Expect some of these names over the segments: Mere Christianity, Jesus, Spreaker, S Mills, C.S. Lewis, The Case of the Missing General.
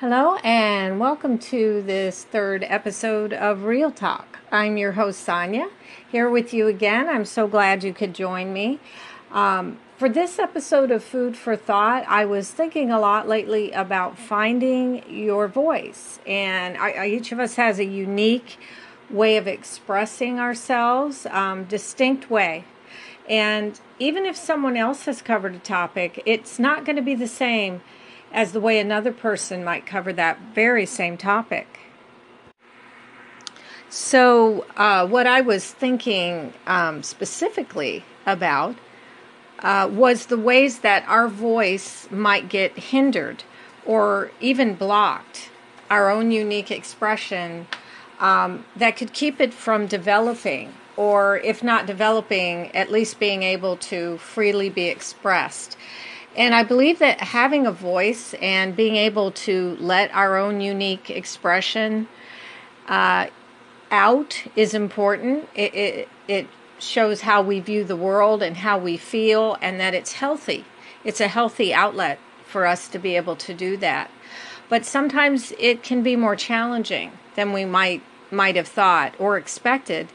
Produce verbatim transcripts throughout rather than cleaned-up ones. Hello and welcome to this third episode of Real Talk. I'm your host Sonia, here with you again. I'm so glad you could join me. Um, for this episode of Food for Thought, I was thinking a lot lately about finding your voice. And I, each of us has a unique way of expressing ourselves, um, distinct way. And even if someone else has covered a topic, it's not going to be the same as the way another person might cover that very same topic. So uh, what I was thinking um, specifically about uh, was the ways that our voice might get hindered or even blocked, our own unique expression um, that could keep it from developing, or if not developing, at least being able to freely be expressed. And I believe that having a voice and being able to let our own unique expression uh, out is important. It, it, it shows how we view the world and how we feel, and that it's healthy. It's a healthy outlet for us to be able to do that. But sometimes it can be more challenging than we might might have thought or expected.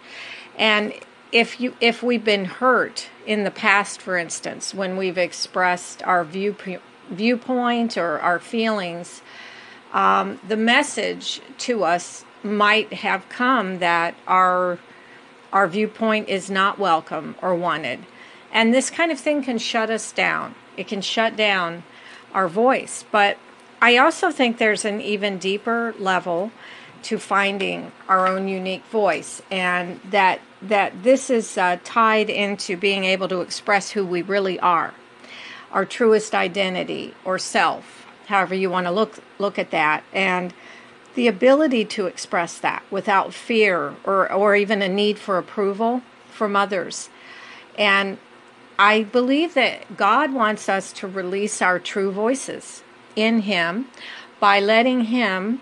And If you, if we've been hurt in the past, for instance, when we've expressed our view, viewpoint or our feelings, um, the message to us might have come that our our viewpoint is not welcome or wanted. And this kind of thing can shut us down. It can shut down our voice. But I also think there's an even deeper level to finding our own unique voice, and that that this is uh, tied into being able to express who we really are, our truest identity or self, however you want to look look at that, and the ability to express that without fear or, or even a need for approval from others. And I believe that God wants us to release our true voices in Him by letting Him,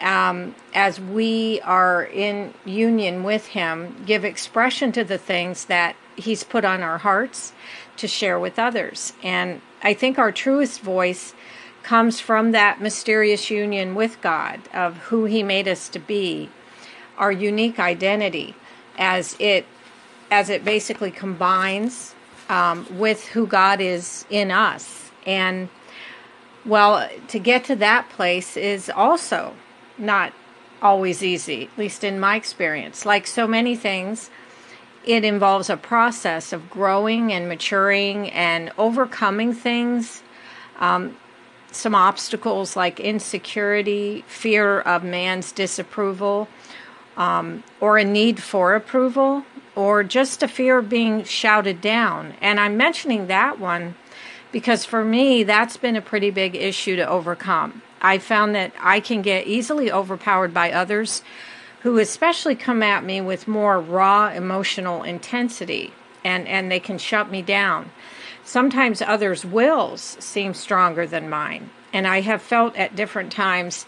Um, as we are in union with Him, give expression to the things that He's put on our hearts to share with others. And I think our truest voice comes from that mysterious union with God of who He made us to be, our unique identity, as it as it basically combines um, with who God is in us. And well, to get to that place is also not always easy, at least in my experience. Like so many things, it involves a process of growing and maturing and overcoming things, um, some obstacles like insecurity, fear of man's disapproval, um, or a need for approval, or just a fear of being shouted down. And I'm mentioning that one because for me, that's been a pretty big issue to overcome. I found that I can get easily overpowered by others who especially come at me with more raw emotional intensity, and, and they can shut me down. Sometimes others' wills seem stronger than mine, and I have felt at different times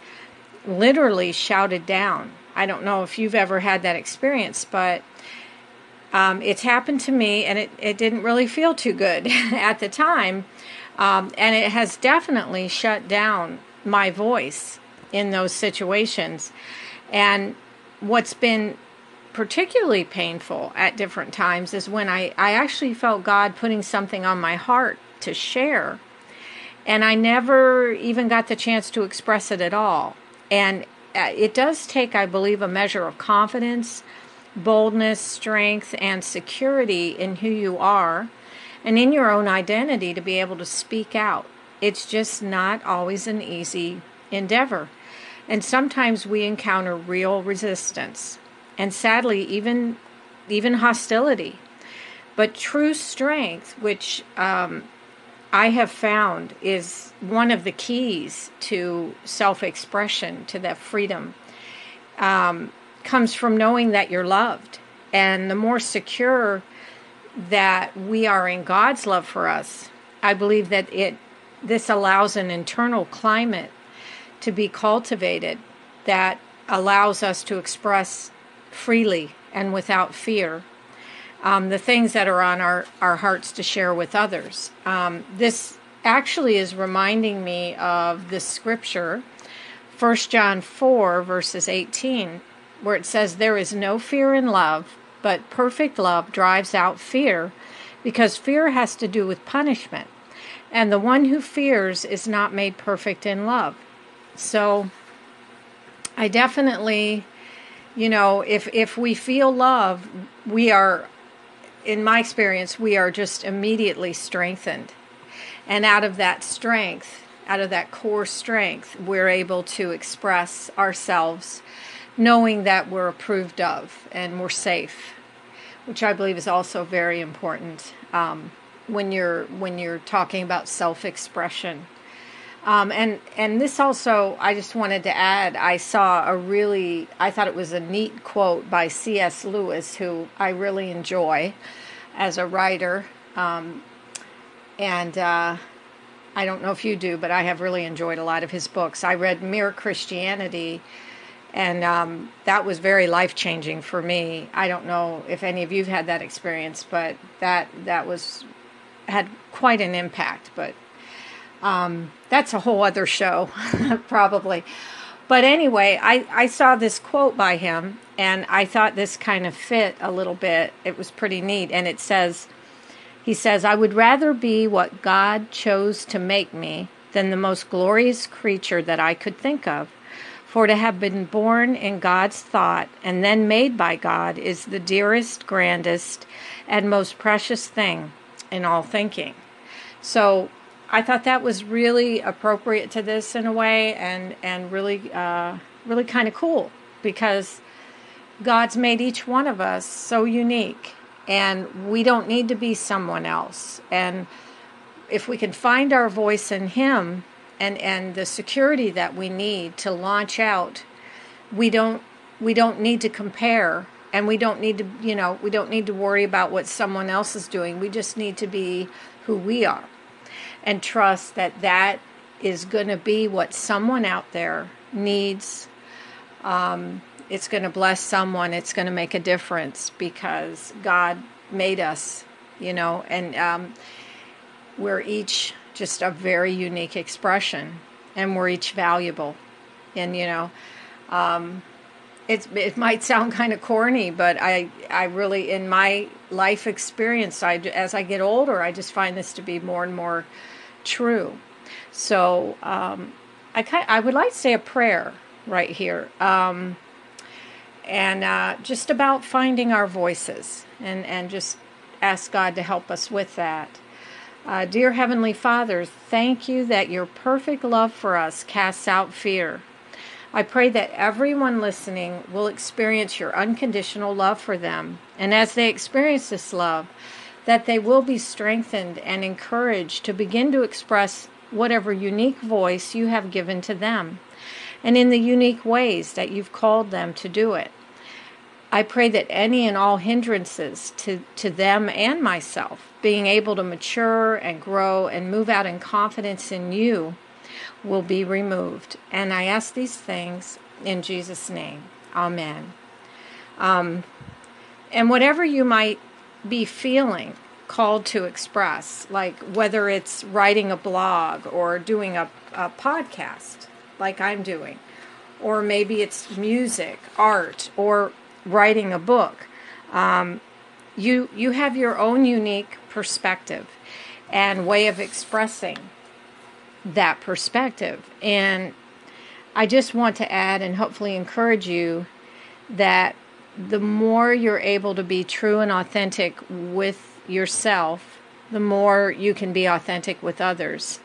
literally shouted down. I don't know if you've ever had that experience, but um, it's happened to me, and it, it didn't really feel too good at the time, um, and it has definitely shut down my voice in those situations. And what's been particularly painful at different times is when I, I actually felt God putting something on my heart to share, and I never even got the chance to express it at all. And it does take, I believe, a measure of confidence, boldness, strength, and security in who you are and in your own identity to be able to speak out. It's just not always an easy endeavor. And sometimes we encounter real resistance and sadly even even hostility. But true strength, which um, I have found is one of the keys to self-expression, to that freedom, um, comes from knowing that you're loved. And the more secure that we are in God's love for us, I believe that it This allows an internal climate to be cultivated that allows us to express freely and without fear um, the things that are on our, our hearts to share with others. Um, this actually is reminding me of the scripture First John four, verses eighteen, where it says, "There is no fear in love, but perfect love drives out fear, because fear has to do with punishment. And the one who fears is not made perfect in love." So I definitely, you know, if if we feel love, we are, in my experience, we are just immediately strengthened. And out of that strength, out of that core strength, we're able to express ourselves, knowing that we're approved of and we're safe, which I believe is also very important um, when you're when you're talking about self-expression. Um, and and this also, I just wanted to add, I saw a really, I thought it was a neat quote by C S Lewis, who I really enjoy as a writer. Um, and uh, I don't know if you do, but I have really enjoyed a lot of his books. I read Mere Christianity, and um, that was very life-changing for me. I don't know if any of you have had that experience, but that that was had quite an impact. But um, that's a whole other show, probably. But anyway, I, I saw this quote by him, and I thought this kind of fit a little bit. It was pretty neat, and it says, he says, "I would rather be what God chose to make me than the most glorious creature that I could think of. For to have been born in God's thought and then made by God is the dearest, grandest, and most precious thing in all thinking." So I thought that was really appropriate to this in a way, and, and really, uh, really kind of cool, because God's made each one of us so unique, and we don't need to be someone else. And if we can find our voice in Him, And, and the security that we need to launch out, we don't we don't need to compare, and we don't need to, you know, we don't need to worry about what someone else is doing. We just need to be who we are, and trust that that is going to be what someone out there needs. Um, it's going to bless someone. It's going to make a difference, because God made us, you know, and um, we're each just a very unique expression, and we're each valuable. And, you know, um, it's, it might sound kind of corny, but I, I really, in my life experience, I, as I get older, I just find this to be more and more true. So um, I, kind, I would like to say a prayer right here, um, and uh, just about finding our voices, and, and just ask God to help us with that. Uh, Dear Heavenly Father, thank you that your perfect love for us casts out fear. I pray that everyone listening will experience your unconditional love for them, and as they experience this love, that they will be strengthened and encouraged to begin to express whatever unique voice you have given to them, and in the unique ways that you've called them to do it. I pray that any and all hindrances to, to them and myself being able to mature and grow and move out in confidence in you will be removed. And I ask these things in Jesus' name. Amen. Um, and whatever you might be feeling called to express, like whether it's writing a blog or doing a, a podcast like I'm doing, or maybe it's music, art, or writing a book, um, you you have your own unique perspective and way of expressing that perspective. And I just want to add and hopefully encourage you that the more you're able to be true and authentic with yourself, the more you can be authentic with others.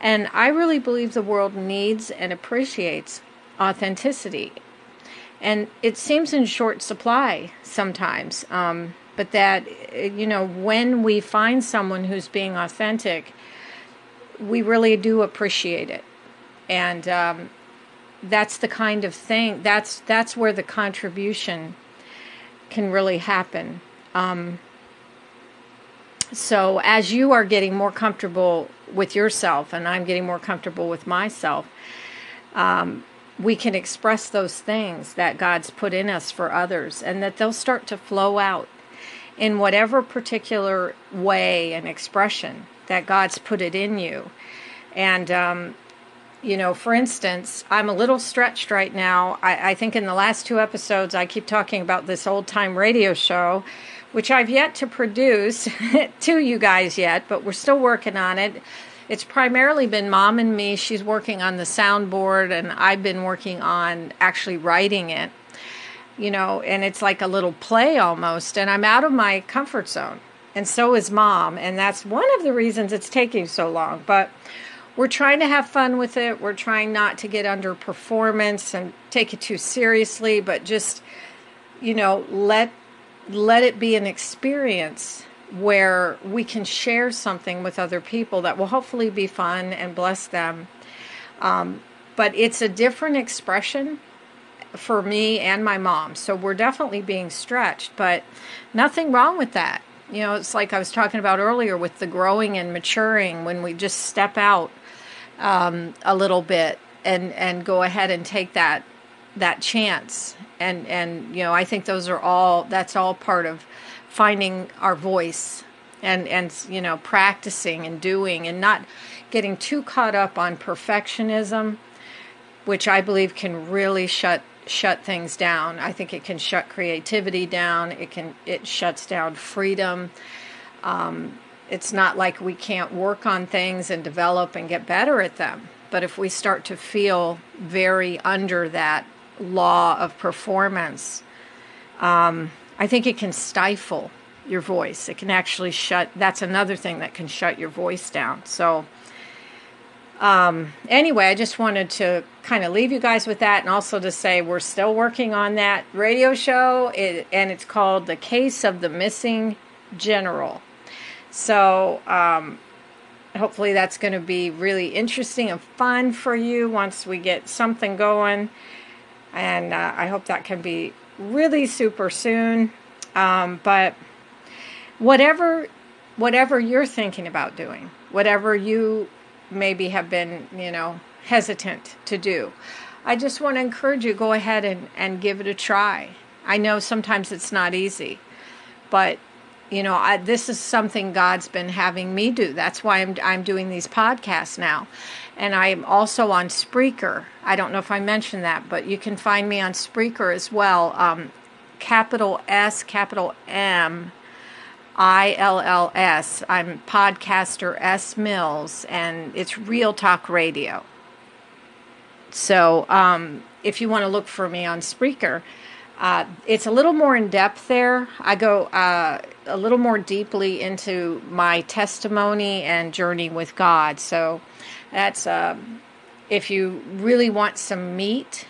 And I really believe the world needs and appreciates authenticity. And it seems in short supply sometimes, um, but that, you know, when we find someone who's being authentic, we really do appreciate it. And um, that's the kind of thing, that's that's where the contribution can really happen. Um, so as you are getting more comfortable with yourself, and I'm getting more comfortable with myself, um we can express those things that God's put in us for others, and that they'll start to flow out in whatever particular way and expression that God's put it in you. And um, You know, for instance, I'm a little stretched right now. I, I think in the last two episodes, I keep talking about this old-time radio show, which I've yet to produce to you guys yet, but we're still working on it. It's primarily been Mom and me. She's working on the soundboard, and I've been working on actually writing it, you know, and it's like a little play almost, and I'm out of my comfort zone, and so is Mom, and that's one of the reasons it's taking so long, but we're trying to have fun with it. We're trying not to get under performance and take it too seriously, but just, you know, let let it be an experience where we can share something with other people that will hopefully be fun and bless them. Um, but it's a different expression for me and my mom. So we're definitely being stretched, but nothing wrong with that. You know, it's like I was talking about earlier with the growing and maturing, when we just step out um, a little bit and, and go ahead and take that that chance. And, and, you know, I think those are all, that's all part of finding our voice and, and, you know, practicing and doing and not getting too caught up on perfectionism, which I believe can really shut shut things down. I think it can shut creativity down. It can it shuts down freedom. Um, it's not like we can't work on things and develop and get better at them. But if we start to feel very under that law of performance, um, I think it can stifle your voice. It can actually shut. That's another thing that can shut your voice down. So Um, anyway, I just wanted to kind of leave you guys with that, and also to say we're still working on that radio show, it, and it's called The Case of the Missing General. So um, hopefully that's going to be really interesting and fun for you once we get something going, and uh, I hope that can be really super soon. Um, but whatever, whatever you're thinking about doing, whatever you maybe have been, you know, hesitant to do, I just want to encourage you, go ahead and, and give it a try. I know sometimes it's not easy, but, you know, I, this is something God's been having me do. That's why I'm, I'm doing these podcasts now. And I'm also on Spreaker. I don't know if I mentioned that, but you can find me on Spreaker as well. Um, capital S, capital M, I L L S. I'm podcaster S Mills, and it's Real Talk Radio. So um, if you want to look for me on Spreaker, uh, it's a little more in depth there. I go uh, a little more deeply into my testimony and journey with God. So that's uh, if you really want some meat,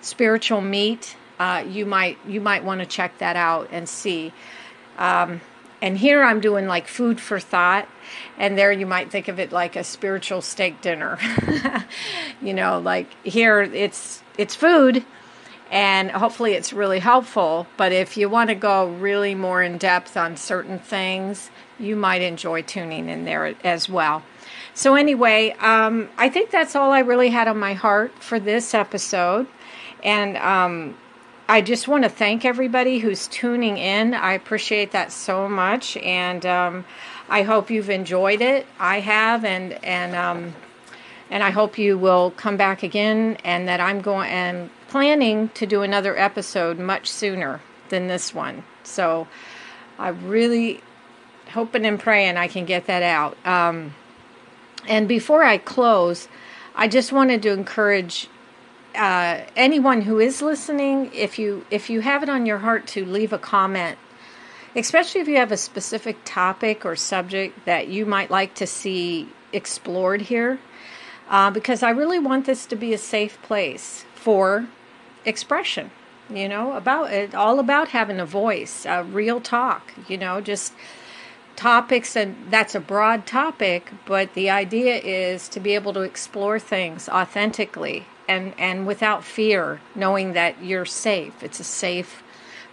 spiritual meat, uh, you might you might want to check that out and see. Um, and here I'm doing like food for thought, and there you might think of it like a spiritual steak dinner. You know, like here it's, it's food, and hopefully it's really helpful. But if you want to go really more in depth on certain things, you might enjoy tuning in there as well. So anyway, um, I think that's all I really had on my heart for this episode. And, um, I just want to thank everybody who's tuning in. I appreciate that so much, and um, I hope you've enjoyed it. I have, and and um, and I hope you will come back again, and that I'm going and planning to do another episode much sooner than this one. So I really hoping and praying I can get that out. Um, and before I close, I just wanted to encourage Uh, anyone who is listening, if you if you have it on your heart to leave a comment, especially if you have a specific topic or subject that you might like to see explored here, uh, because I really want this to be a safe place for expression, you know, about it, all about having a voice, uh, real talk, you know, just topics, and that's a broad topic, but the idea is to be able to explore things authentically and, and without fear, knowing that you're safe. It's a safe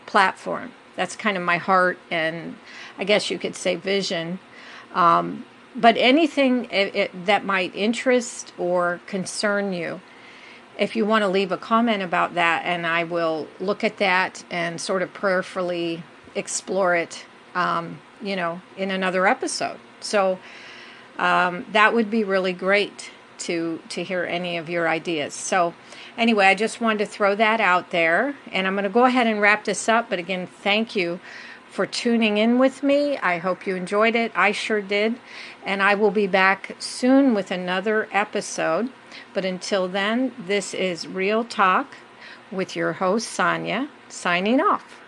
platform. That's kind of my heart, and I guess you could say vision. Um, but anything it, it, that might interest or concern you, if you want to leave a comment about that, and I will look at that and sort of prayerfully explore it, um, you know, in another episode. So um, that would be really great. to, to hear any of your ideas. So anyway, I just wanted to throw that out there. And I'm going to go ahead and wrap this up. But again, thank you for tuning in with me. I hope you enjoyed it. I sure did. And I will be back soon with another episode. But until then, this is Real Talk with your host, Sonia, signing off.